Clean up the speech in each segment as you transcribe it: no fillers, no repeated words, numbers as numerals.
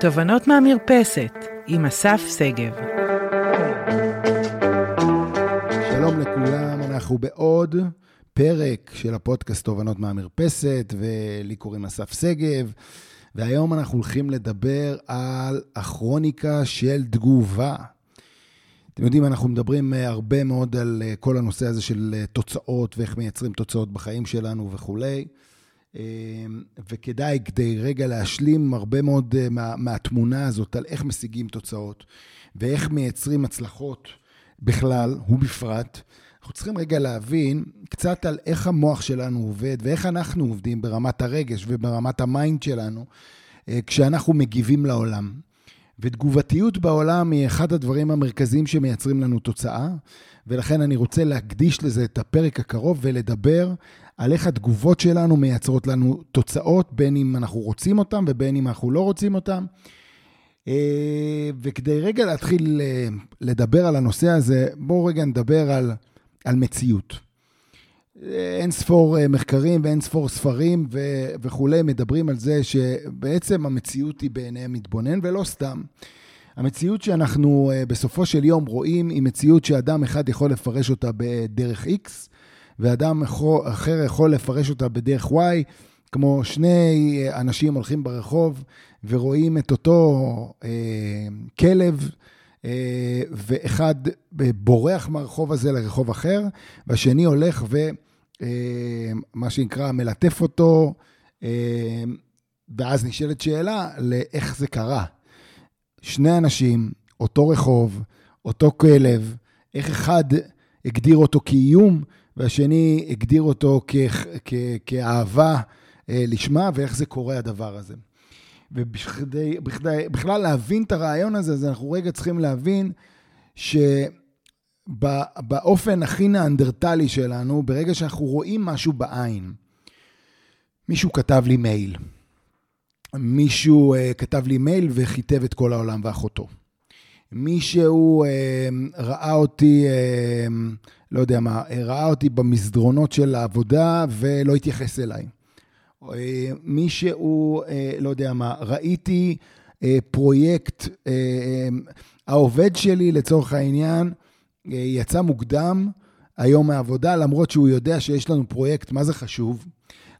תובנות מהמרפסת עם אסף סגב. שלום לכולם, אנחנו בעוד פרק של הפודקאסט תובנות מהמרפסת, ולי קוראים אסף סגב, והיום אנחנו הולכים לדבר על הכרוניקה של תגובה. אתם יודעים, אנחנו מדברים הרבה מאוד על כל הנושא הזה של תוצאות, ואיך מייצרים תוצאות בחיים שלנו וכולי. וכדאי כדי רגע להשלים הרבה מאוד מהתמונה הזאת על איך משיגים תוצאות ואיך מייצרים הצלחות בכלל ובפרט, אנחנו צריכים רגע להבין קצת על איך המוח שלנו עובד ואיך אנחנו עובדים ברמת הרגש וברמת המיינד שלנו כשאנחנו מגיבים לעולם. ותגובתיות בעולם היא אחד הדברים המרכזיים שמייצרים לנו תוצאה, ולכן אני רוצה להקדיש לזה את הפרק הקרוב ולדבר על איך התגובות שלנו מייצרות לנו תוצאות, בין אם אנחנו רוצים אותם ובין אם אנחנו לא רוצים אותם. וכדי רגע להתחיל לדבר על הנושא הזה, בואו רגע נדבר על מציאות. אין ספור מחקרים ואין ספור ספרים וכו' מדברים על זה שבעצם המציאות היא בעיני המתבונן, ולא סתם. המציאות שאנחנו בסופו של יום רואים היא מציאות שאדם אחד יכול לפרש אותה בדרך X, ואדם אחר יכול לפרש אותה בדרך Y, כמו שני אנשים הולכים ברחוב ורואים את אותו כלב, ואחד בורח מהרחוב הזה לרחוב אחר, והשני הולך ומה שנקרא מלטף אותו, ואז נשאלת שאלה לאיך זה קרה. שני אנשים, אותו רחוב, אותו כלב, איך אחד הגדיר אותו כאיום, והשני הגדיר אותו כאהבה לשמה, ואיך זה קורה הדבר הזה. ובכלל להבין את הרעיון הזה, אז אנחנו רגע צריכים להבין שבאופן הכי נאנדרטלי שלנו, ברגע שאנחנו רואים משהו בעין, מישהו כתב לי מייל, מישהו כתב לי מייל וחיטב את כל העולם ואחותו. מישהו ראה אותי, לא יודע מה, ראה אותי במסדרונות של העבודה ולא התייחס אליי. מישהו, לא יודע מה, ראיתי פרויקט, העובד שלי לצורך העניין יצא מוקדם היום מהעבודה, למרות שהוא יודע שיש לנו פרויקט, מה זה חשוב.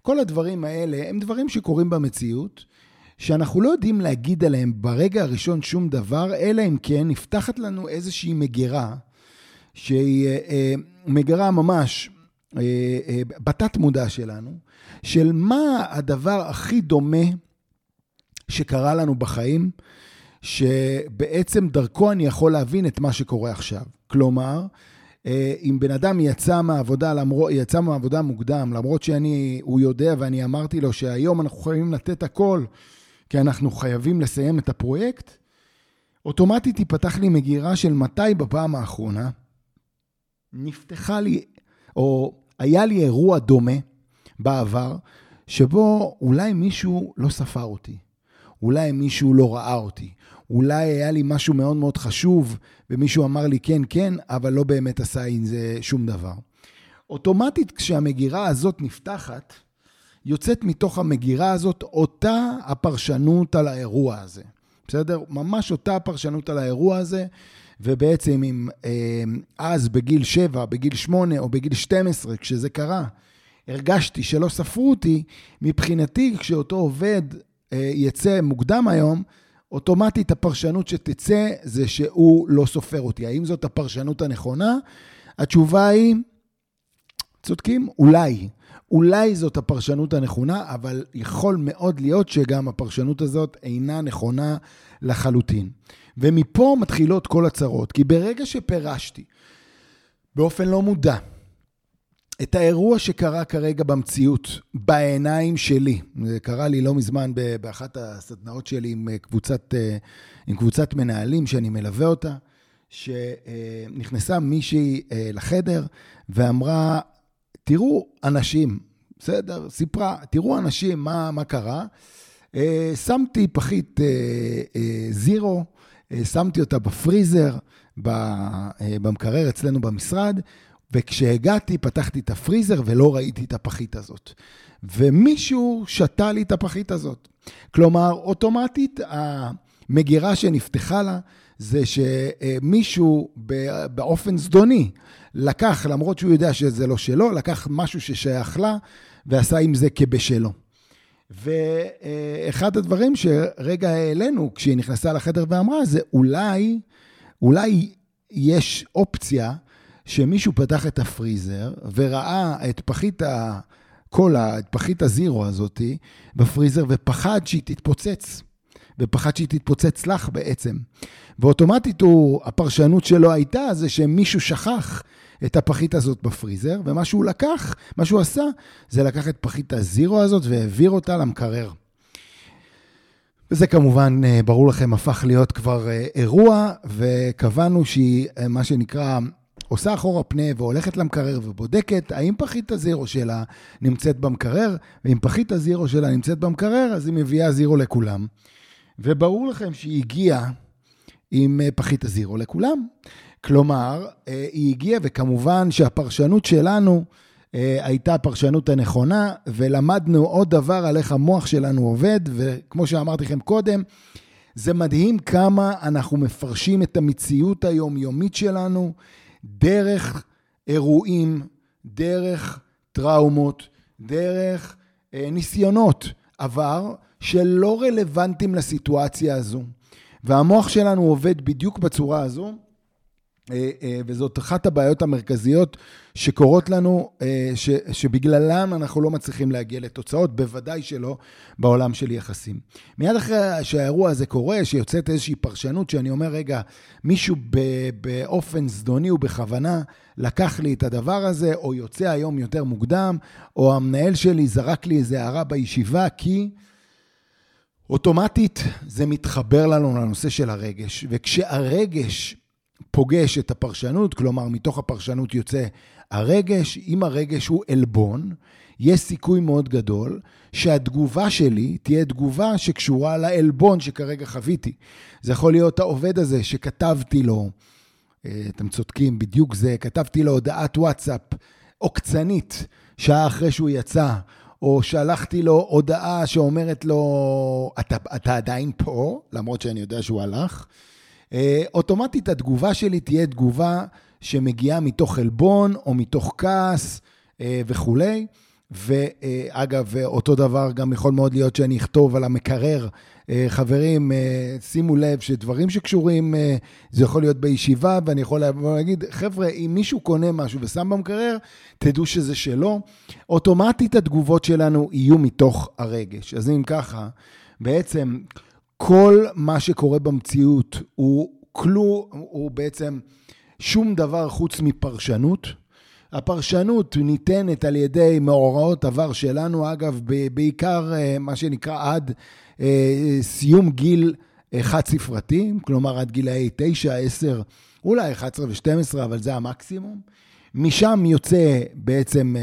כל הדברים האלה הם דברים שקורים במציאות, שאנחנו לא יודעים להגיד עליהם ברגע הראשון שום דבר, אלא אם כן נפתחת לנו איזושהי מגירה, שהיא מגירה ממש בתת מודע שלנו, של מה הדבר הכי דומה שקרה לנו בחיים, שבעצם דרכו אני יכול להבין את מה שקורה עכשיו. כלומר, אם בן אדם יצא מהעבודה מוקדם, למרות שהוא יודע ואני אמרתי לו שהיום אנחנו חייבים לתת הכל, כי אנחנו חייבים לסיים את הפרויקט, אוטומטית תיפתח לי מגירה של מתי בפעם האחרונה נפתחה לי, או היה לי אירוע דומה בעבר, שבו אולי מישהו לא ספר אותי, אולי מישהו לא ראה אותי, אולי היה לי משהו מאוד מאוד חשוב, ומישהו אמר לי כן, כן, אבל לא באמת עשה עם זה שום דבר. אוטומטית כשהמגירה הזאת נפתחת, יוצאת מתוך המגירה הזאת אותה הפרשנות על האירוע הזה. בסדר? ממש אותה הפרשנות על האירוע הזה, ובעצם אם אז בגיל 7, בגיל 8 או בגיל 12, כשזה קרה, הרגשתי שלא ספרו אותי, מבחינתי כשאותו עובד יצא מוקדם היום, אוטומטית הפרשנות שתצא זה שהוא לא סופר אותי. האם זאת הפרשנות הנכונה? התשובה היא, צודקים? אולי. אולי זאת הפרשנות הנכונה, אבל יכול מאוד להיות שגם הפרשנות הזאת אינה נכונה לחלוטין. ומפה מתחילות כל הצרות, כי ברגע שפרשתי באופן לא מודע את האירוע שקרה כרגע במציאות, בעיניים שלי, זה קרה לי לא מזמן באחת הסדנאות שלי עם קבוצת מנהלים שאני מלווה אותה, שנכנסה מישהי לחדר ואמרה, תראו אנשים, בסדר, סיפרה, תראו אנשים מה קרה, שמתי פחית זירו, שמתי אותה בפריזר, במקרר אצלנו במשרד, וכשהגעתי פתחתי את הפריזר ולא ראיתי את הפחית הזאת. ומישהו שתה לי את הפחית הזאת. כלומר, אוטומטית מגירה שנפתחה לה, זה שמישהו באופן זדוני לקח, למרות שהוא יודע שזה לא שלו, לקח משהו ששייך לה, ועשה עם זה כבשלו. ואחד הדברים שרגע העלינו, כשהיא נכנסה לחדר ואמרה, זה אולי יש אופציה שמישהו פתח את הפריזר, וראה את פחית הקולה, את פחית הזירו הזאת, בפריזר, ופחד שהיא תתפוצץ. ופחד שהיא תתפוצץ לך בעצם. ואוטומטית הפרשנות שלו הייתה, זה שמישהו שכח את הפחית הזאת בפריזר, ומה שהוא לקח, מה שהוא עשה, זה לקח את פחית הזירו הזאת, והעביר אותה למקרר. וזה כמובן, ברור לכם, הפך להיות כבר אירוע, וקבענו שהיא, מה שנקרא, עושה אחורה פנה והולכת למקרר ובודקת, האם פחית הזירו שלה נמצאת במקרר, ואם פחית הזירו שלה נמצאת במקרר, אז היא מביאה זירו לכולם. וברור לכם שהיא הגיעה עם פחית הזירו לכולם. כלומר, היא הגיעה, וכמובן שהפרשנות שלנו הייתה הפרשנות הנכונה, ולמדנו עוד דבר על איך המוח שלנו עובד, וכמו שאמרתי לכם קודם, זה מדהים כמה אנחנו מפרשים את המציאות היומיומית שלנו, דרך אירועים, דרך טראומות, דרך ניסיונות עבר, שלא רלוונטיים לסיטואציה הזו. והמוח שלנו עובד בדיוק בצורה הזו, וזאת אחת הבעיות המרכזיות שקורות לנו, שבגללם אנחנו לא מצליחים להגיע לתוצאות, בוודאי שלא בעולם של יחסים. מיד אחרי שהאירוע הזה קורה, שיוצאת איזושהי פרשנות, שאני אומר, רגע, מישהו באופן זדוני ובכוונה לקח לי את הדבר הזה, או יוצא היום יותר מוקדם, או המנהל שלי זרק לי איזה הערה בישיבה, כי אוטומטית זה מתחבר לנו לנושא של הרגש, וכשהרגש פוגש את הפרשנות, כלומר מתוך הפרשנות יוצא הרגש, אם הרגש הוא אלבון, יש סיכוי מאוד גדול שהתגובה שלי תהיה תגובה שקשורה לאלבון שכרגע חוויתי. זה יכול להיות העובד הזה שכתבתי לו, אתם צודקים בדיוק זה, כתבתי לו הודעת וואטסאפ עוקצנית שעה אחרי שהוא יצא, או שלחתי לו הודעה שאומרת לו, אתה עדיין פה, למרות שאני יודע שהוא הלך, אוטומטית התגובה שלי תהיה תגובה שמגיעה מתוך אלבון או מתוך כעס וכו'. ואגב, אותו דבר גם יכול מאוד להיות שאני אכתוב על המקרר, חברים, שימו לב שדברים שקשורים, זה יכול להיות בישיבה, ואני יכול להגיד, חבר'ה, אם מישהו קונה משהו ושם במקרר, תדעו שזה שלו. אוטומטית התגובות שלנו יהיו מתוך הרגש. אז אם ככה, בעצם כל מה שקורה במציאות הוא בעצם שום דבר חוץ מפרשנות. הפרשנות ניתנת על ידי מאורעות עבר שלנו, אגב, בעיקר מה שנקרא עד סיום גיל חד ספרתי, כלומר עד גילאי 9, 10, אולי 11 ו-12, אבל זה המקסימום. משם יוצא בעצם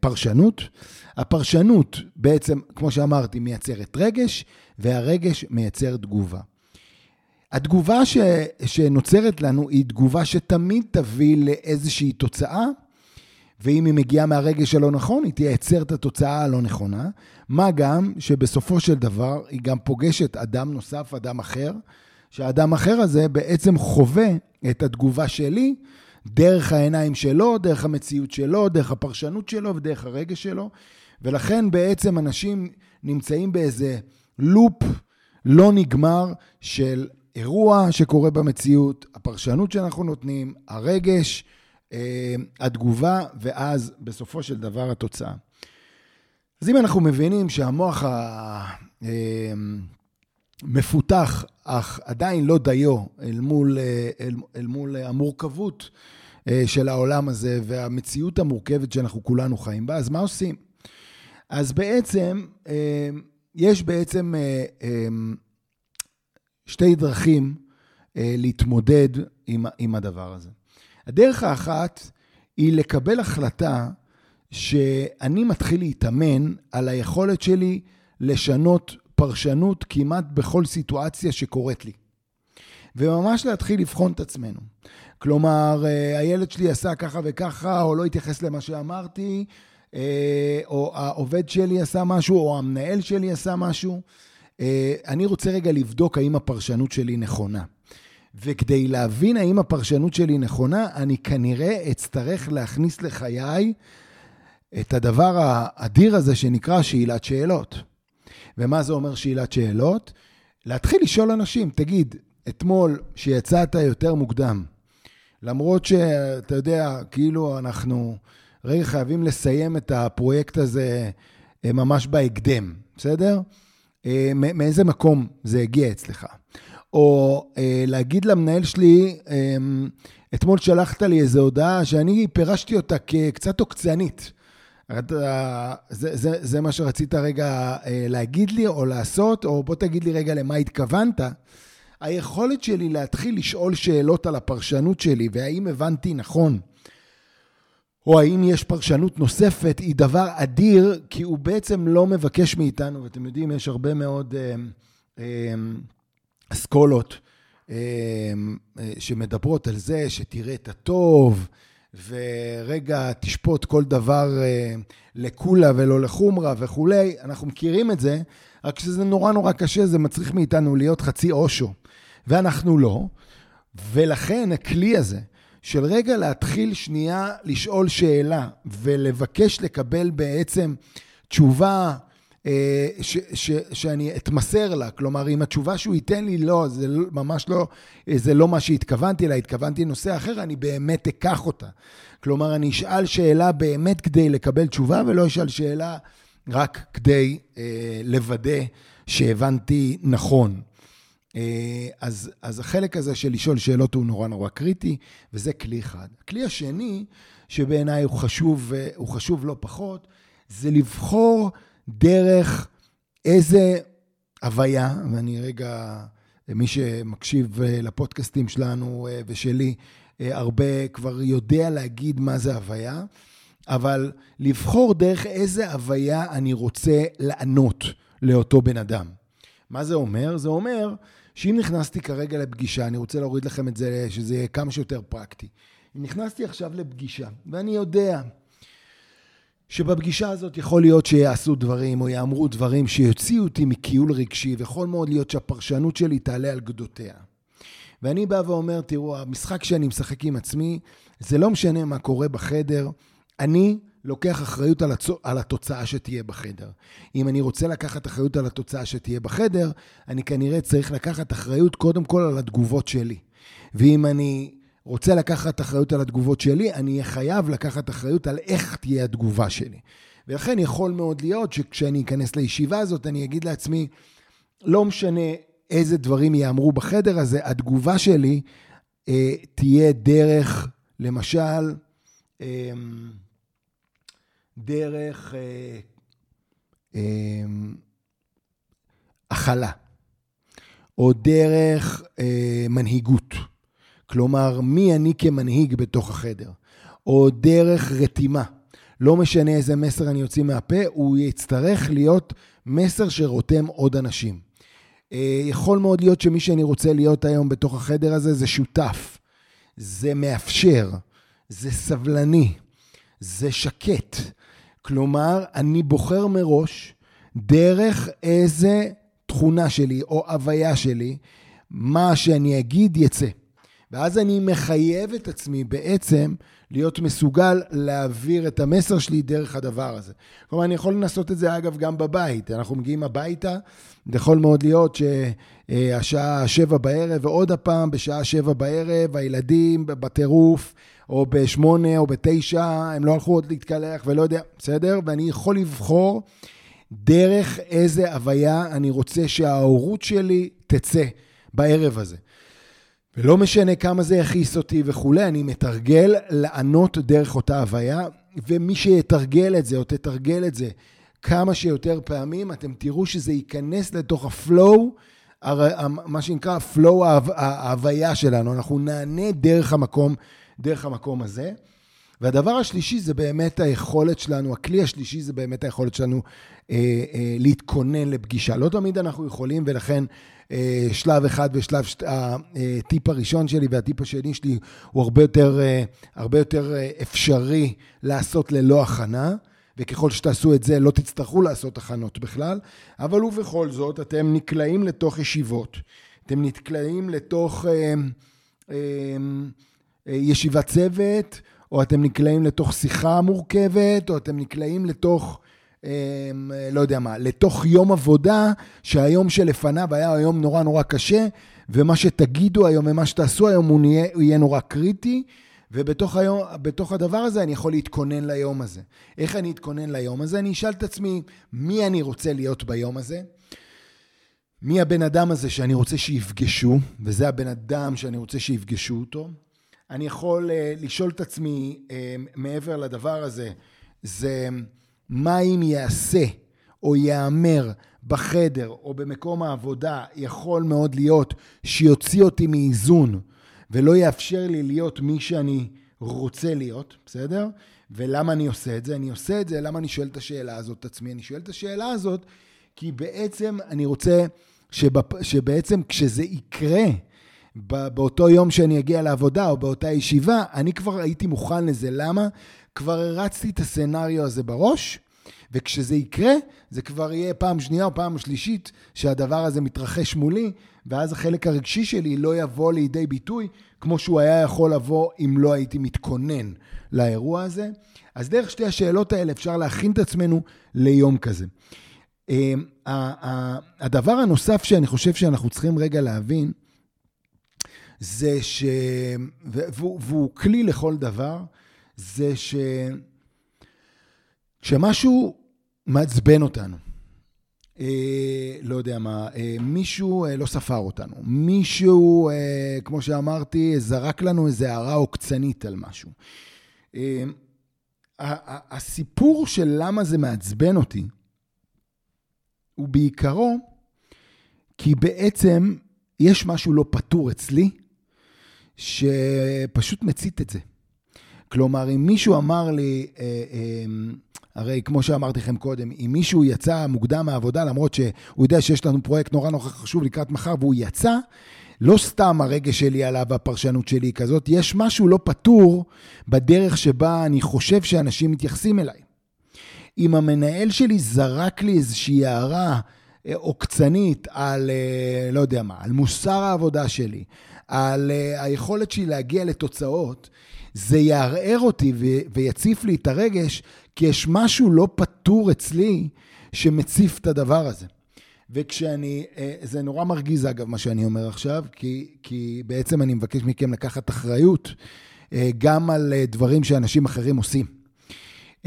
פרשנות. הפרשנות בעצם, כמו שאמרתי, מייצרת רגש, והרגש מייצר תגובה. התגובה שנוצרת לנו היא תגובה שתמיד תביא לאיזושהי תוצאה, ואם היא מגיעה מהרגש הלא נכון, היא תייצר את התוצאה הלא נכונה, מה גם שבסופו של דבר היא גם פוגשת אדם נוסף, אדם אחר, שהאדם אחר הזה בעצם חווה את התגובה שלי, דרך העיניים שלו, דרך המציאות שלו, דרך הפרשנות שלו ודרך הרגש שלו, ולכן בעצם אנשים נמצאים באיזה לופ לא נגמר של אירוע שקורה במציאות, הפרשנות שאנחנו נותנים, הרגש, התגובה, ואז בסופו של דבר התוצאה. אז אם אנחנו מבינים שהמוח מפותח, אך עדיין לא דיו אל מול המורכבות של העולם הזה והמציאות המורכבת שאנחנו כולנו חיים בה, אז מה עושים? אז בעצם יש בעצם שתי דרכים להתמודד עם הדבר הזה. הדרך האחת היא לקבל החלטה שאני מתחיל להתאמן על היכולת שלי לשנות פרשנות כמעט בכל סיטואציה שקורית לי. וממש להתחיל לבחון את עצמנו. כלומר, הילד שלי עשה ככה וככה, או לא התייחס למה שאמרתי, או העובד שלי עשה משהו, או המנהל שלי עשה משהו, אני רוצה רגע לבדוק האם הפרשנות שלי נכונה. וכדי להבין האם הפרשנות שלי נכונה, אני כנראה אצטרך להכניס לחיי את הדבר האדיר הזה שנקרא שאלת שאלות. ומה זה אומר שאלת שאלות? להתחיל לשאול אנשים, תגיד, אתמול שיצאת יותר מוקדם, למרות שאתה יודע, כאילו אנחנו רגע חייבים לסיים את הפרויקט הזה ממש בהקדם, בסדר? מאיזה מקום זה הגיע אצלך? או להגיד למנהל שלי, אתמול שלחת לי איזו הודעה שאני פירשתי אותה כקצת עוקצנית. זה מה שרצית רגע להגיד לי או לעשות, או בוא תגיד לי רגע למה התכוונת. היכולת שלי להתחיל לשאול שאלות על הפרשנות שלי, והאם הבנתי נכון, או האם יש פרשנות נוספת, היא דבר אדיר, כי הוא בעצם לא מבקש מאיתנו, ואתם יודעים, יש הרבה מאוד אסכולות שמדברות על זה, שתראה את הטוב, ורגע תשפוט כל דבר לקולה ולא לחומרה וכו'. אנחנו מכירים את זה, רק שזה נורא נורא קשה, זה מצריך מאיתנו להיות חצי אושו, ואנחנו לא, ולכן הכלי הזה, של רגע להתחיל שנייה לשאול שאלה, ולבקש לקבל בעצם תשובה שאני אתמסר לה, כלומר אם התשובה שהוא ייתן לי לא, זה ממש לא, זה לא מה שהתכוונתי לה, התכוונתי נושא אחר, אני באמת אקח אותה. כלומר אני אשאל שאלה באמת כדי לקבל תשובה, ולא אשאל שאלה רק כדי לוודא שהבנתי נכון. אז החלק הזה של לשאול שאלות הוא נורא נורא קריטי, וזה כלי אחד. הכלי השני, שבעיניי הוא חשוב לא פחות, זה לבחור דרך איזה הוויה, ואני רגע, מי שמקשיב לפודקאסטים שלנו ושלי, הרבה כבר יודע להגיד מה זה הוויה, אבל לבחור דרך איזה הוויה אני רוצה לענות לאותו בן אדם. מה זה אומר? זה אומר שאם נכנסתי כרגע לפגישה, אני רוצה להוריד לכם את זה, שזה יהיה כמה שיותר פרקטי. אם נכנסתי עכשיו לפגישה, ואני יודע שבפגישה הזאת יכול להיות שיעשו דברים, או יאמרו דברים שיוציאו אותי מקיול רגשי, ויכול מאוד להיות שהפרשנות שלי תעלה על גדותיה. ואני בא ואומר, תראו, המשחק שאני משחק עם עצמי, זה לא משנה מה קורה בחדר, אני לוקח אחריות על התוצאה שתהיה בחדר. אם אני רוצה לקחת אחריות על התוצאה שתהיה בחדר, אני כנראה צריך לקחת אחריות קודם כל על התגובות שלי. ואם אני רוצה לקחת אחריות על התגובות שלי, אני חייב לקחת אחריות על איך תהיה התגובה שלי. ולכן יכול מאוד להיות שכשאני אכנס לישיבה הזאת, אני אגיד לעצמי, לא משנה איזה דברים יאמרו בחדר הזה, התגובה שלי תהיה דרך, למשל, דרך אכלה, או דרך מנהיגות, כלומר מי אני כמנהיג בתוך החדר, או דרך רתימה, לא משנה איזה מסר אני יוציא מהפה, הוא יצטרך להיות מסר שרותם עוד אנשים. יכול מאוד להיות שמי שאני רוצה להיות היום בתוך החדר הזה, זה שותף, זה מאפשר, זה סבלני, זה שקט. כלומר, אני בוחר מראש דרך איזה תכונה שלי או הוויה שלי, מה שאני אגיד יצא. ואז אני מחייב את עצמי בעצם להיות מסוגל להעביר את המסר שלי דרך הדבר הזה. כלומר, אני יכול לנסות את זה אגב גם בבית. אנחנו מגיעים הביתה, זה יכול מאוד להיות שהשעה 7 בערב, ועוד הפעם בשעה 7 בערב, הילדים בטירוף, או ב8 או ב9, הם לא הלכו עוד להתקלח ולא יודע, בסדר? ואני יכול לבחור דרך איזה הוויה אני רוצה שההורות שלי תצא בערב הזה. ולא משנה כמה זה יכעיס אותי וכו', אני מתרגל לענות דרך אותה הוויה, ומי שיתרגל את זה או תתרגל את זה כמה שיותר פעמים, אתם תראו שזה ייכנס לתוך הפלואו, מה שנקרא הפלואו ההוויה שלנו, אנחנו נענה דרך המקום הזה. והדבר השלישי זה באמת היכולת שלנו, הכלי השלישי זה באמת היכולת שלנו להתכונן לפגישה. לא תמיד אנחנו יכולים, ולכן שלב אחד ושלב, הטיפ הראשון שלי והטיפ השני שלי, הוא הרבה יותר אפשרי לעשות ללא הכנה, וככל שתעשו את זה לא תצטרכו לעשות הכנות בכלל, אבל ובכל זאת אתם נקלעים לתוך ישיבות, אתם נקלעים לתוך ישיבת צוות, או אתם נקלעים לתוך שיחה מורכבת, או אתם נקלעים לתוך, לא יודע מה, לתוך יום עבודה, שהיום שלפניו היה היום נורא נורא קשה, ומה שתגידו היום ומה שתעשו היום הוא יהיה נורא קריטי, ובתוך היום, בתוך הדבר הזה אני יכול להתכונן ליום הזה. איך אני אתכונן ליום הזה? אני אשאל את עצמי, מי אני רוצה להיות ביום הזה? מי הבן אדם הזה שאני רוצה שיפגשו, וזה הבן אדם שאני רוצה שיפגשו אותו. אני יכול לשאול את עצמי מעבר לדבר הזה, זה מה אם יעשה או יאמר בחדר או במקום העבודה יכול מאוד להיות שיוציא אותי מאיזון ולא יאפשר לי להיות מי שאני רוצה להיות, בסדר? ולמה אני עושה את זה? אני עושה את זה, למה אני שואל את השאלה הזאת את עצמי? אני שואל את השאלה הזאת כי בעצם אני רוצה שבעצם כשזה יקרה, באותו יום שאני אגיע לעבודה או באותה ישיבה, אני כבר הייתי מוכן לזה. למה? כבר הרצתי את הסנריו הזה בראש, וכשזה יקרה, זה כבר יהיה פעם שנייה או פעם שלישית שהדבר הזה מתרחש מולי, ואז החלק הרגשי שלי לא יבוא לידי ביטוי, כמו שהוא היה יכול לבוא אם לא הייתי מתכונן לאירוע הזה. אז דרך שתי השאלות האלה אפשר להכין את עצמנו ליום כזה. הדבר הנוסף שאני חושב שאנחנו צריכים רגע להבין, זה ש... והוא כלי לכל דבר, זה ש... כשמשהו מעצבן אותנו, לא יודע מה, מישהו לא ספר אותנו, מישהו, כמו שאמרתי, זרק לנו איזו הערה עוקצנית על משהו. הסיפור של למה זה מעצבן אותי, הוא בעיקרו, כי בעצם יש משהו לא פתור אצלי, שפשוט מצית את זה. כלומר, אם מישהו אמר לי, הרי כמו שאמרתי לכם קודם, אם מישהו יצא מוקדם מהעבודה, למרות שהוא יודע שיש לנו פרויקט נורא נורא חשוב לקראת מחר, והוא יצא, לא סתם הרגע שלי עליו, הפרשנות שלי כזאת, יש משהו לא פתור בדרך שבה אני חושב שאנשים מתייחסים אליי. אם המנהל שלי זרק לי איזושהי הערה, או קצנית על, לא יודע מה, על מוסר העבודה שלי, על היכולת שלי להגיע לתוצאות, זה יערער אותי ויציף לי את הרגש, כי יש משהו לא פתור אצלי שמציף את הדבר הזה. וכשאני, זה נורא מרגיז אגב מה שאני אומר עכשיו, כי בעצם אני מבקש מכם לקחת אחריות, גם על דברים שאנשים אחרים עושים.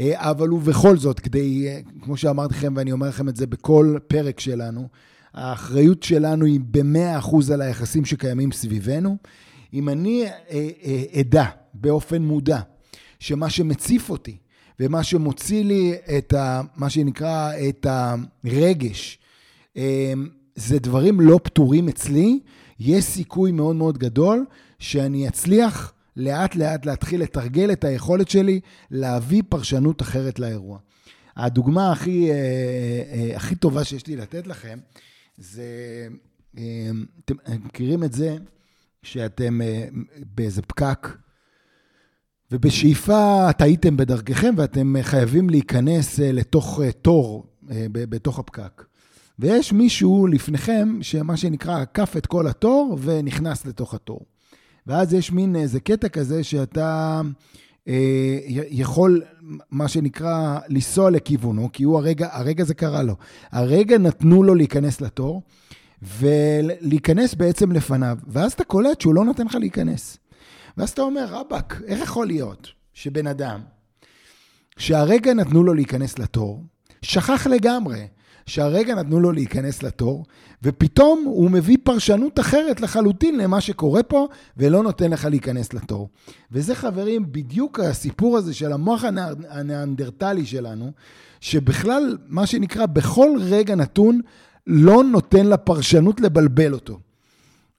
אבל ובכל זאת, כדי, כמו שאמרתי לכם, ואני אומר לכם את זה בכל פרק שלנו, האחריות שלנו היא ב-100% על היחסים שקיימים סביבנו. אם אני עדה באופן מודע, שמה שמציף אותי, ומה שמוציא לי את מה שנקרא את הרגש, זה דברים לא פתורים אצלי, יש סיכוי מאוד מאוד גדול שאני אצליח לאט לאט להתחיל לתרגל את היכולת שלי להביא פרשנות אחרת לאירוע. הדוגמה הכי טובה שיש לי לתת לכם, זה, אתם מכירים את זה, שאתם באיזה פקק, ובשאיפה טעיתם בדרככם, ואתם חייבים להיכנס לתוך תור, בתוך הפקק. ויש מישהו לפניכם, שמה שנקרא, עקף את כל התור, ונכנס לתוך התור. ואז יש מין איזה קטע כזה שאתה יכול, מה שנקרא, לנסוע לכיוונו, כי הוא הרגע זה קרה לו. הרגע נתנו לו להיכנס לתור, ולהיכנס בעצם לפניו, ואז אתה קולט שהוא לא נותן לך להיכנס. ואז אתה אומר, רבק, איך יכול להיות שבן אדם, שהרגע נתנו לו להיכנס לתור, שכח לגמרי שהרגע נתנו לו להיכנס לתור, ופתאום הוא מביא פרשנות אחרת לחלוטין למה שקורה פה, ולא נותן לך להיכנס לתור. וזה חברים, בדיוק הסיפור הזה של המוח הנאנדרטלי שלנו, שבכלל, מה שנקרא, בכל רגע נתון, לא נותן לה פרשנות לבלבל אותו.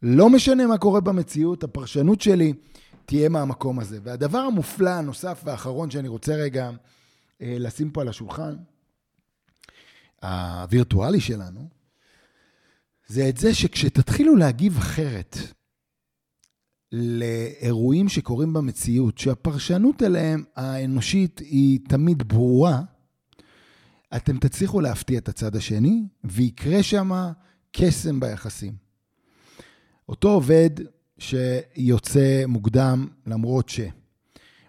לא משנה מה קורה במציאות, הפרשנות שלי תהיה מהמקום הזה. והדבר המופלא הנוסף והאחרון שאני רוצה רגע לשים פה על השולחן, הווירטואלי שלנו, זה את זה שכשתתחילו להגיב אחרת לאירועים שקורים במציאות, שהפרשנות אליהם האנושית היא תמיד ברורה, אתם תצליחו להפתיע את הצד השני, ויקרה שם קסם ביחסים. אותו עובד שיוצא מוקדם למרות ש,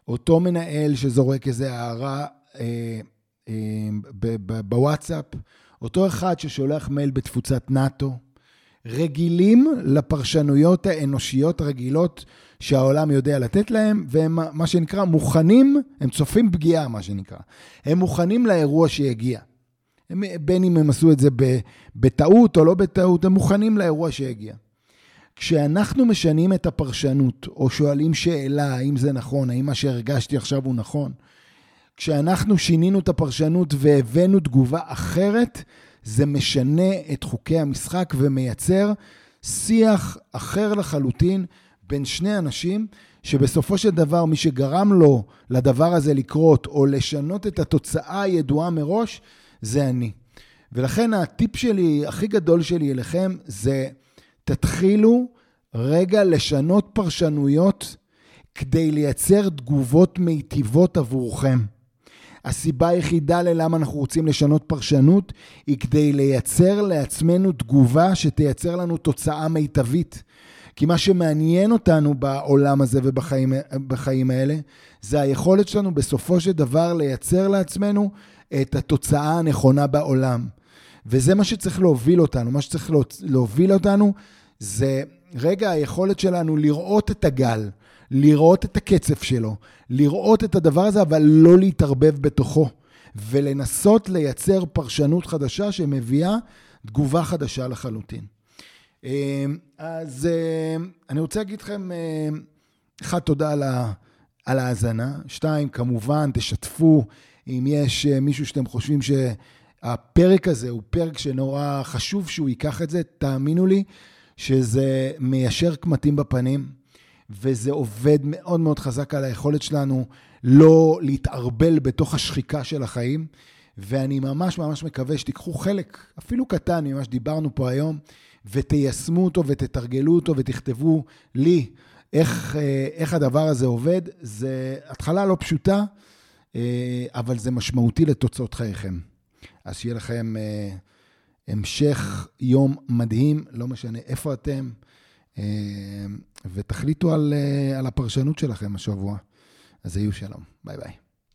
אותו מנהל שזורק איזו הערה בוואטסאפ, אותו אחד ששולח מייל בתפוצת נאטו, רגילים לפרשנויות האנושיות הרגילות שהעולם יודע לתת להם, והם מה שנקרא מוכנים, הם צופים פגיעה מה שנקרא, הם מוכנים לאירוע שיגיע. בין אם הם עשו את זה בטעות או לא בטעות, הם מוכנים לאירוע שיגיע. כשאנחנו משנים את הפרשנות, או שואלים שאלה, האם זה נכון, האם מה שהרגשתי עכשיו הוא נכון, כשאנחנו שינינו את הפרשנות והבאנו תגובה אחרת, זה משנה את חוקי המשחק ומייצר שיח אחר לחלוטין בין שני אנשים, שבסופו של דבר מי שגרם לו לדבר הזה לקרות, או לשנות את התוצאה הידועה מראש, זה אני. ולכן הטיפ שלי, הכי גדול שלי אליכם, זה תתחילו רגע לשנות פרשנויות כדי לייצר תגובות מיטיבות עבורכם. הסיבה היחידה ללמה אנחנו רוצים לשנות פרשנות היא כדי לייצר לעצמנו תגובה שתייצר לנו תוצאה מיטבית. כי מה שמעניין אותנו בעולם הזה ובחיים האלה, זה היכולת שלנו בסופו של דבר לייצר לעצמנו את התוצאה הנכונה בעולם. וזה מה שצריך להוביל אותנו. מה שצריך להוביל אותנו זה רגע היכולת שלנו לראות את הגל, לראות את הקצף שלו, לראות את הדבר הזה, אבל לא להתערבב בתוכו, ולנסות לייצר פרשנות חדשה שמביאה תגובה חדשה לחלוטין. אז אני רוצה להגיד לכם, אחד, תודה על ההאזנה, שתיים, כמובן, תשתפו, אם יש מישהו שאתם חושבים שהפרק הזה הוא פרק שנורא חשוב שהוא ייקח את זה, תאמינו לי שזה מיישר קמטים בפנים, וזה עובד מאוד מאוד חזק על היכולת שלנו לא להתערבל בתוך השחיקה של החיים, ואני ממש ממש מקווה שתיקחו חלק, אפילו קטן ממה שדיברנו פה היום, ותיישמו אותו ותתרגלו אותו ותכתבו לי איך הדבר הזה עובד. זה התחלה לא פשוטה, אבל זה משמעותי לתוצאות חייכם. אז שיהיה לכם המשך יום מדהים, לא משנה איפה אתם, ותחליטו על הפרשנות שלכם השבוע. אז היו שלום. ביי ביי.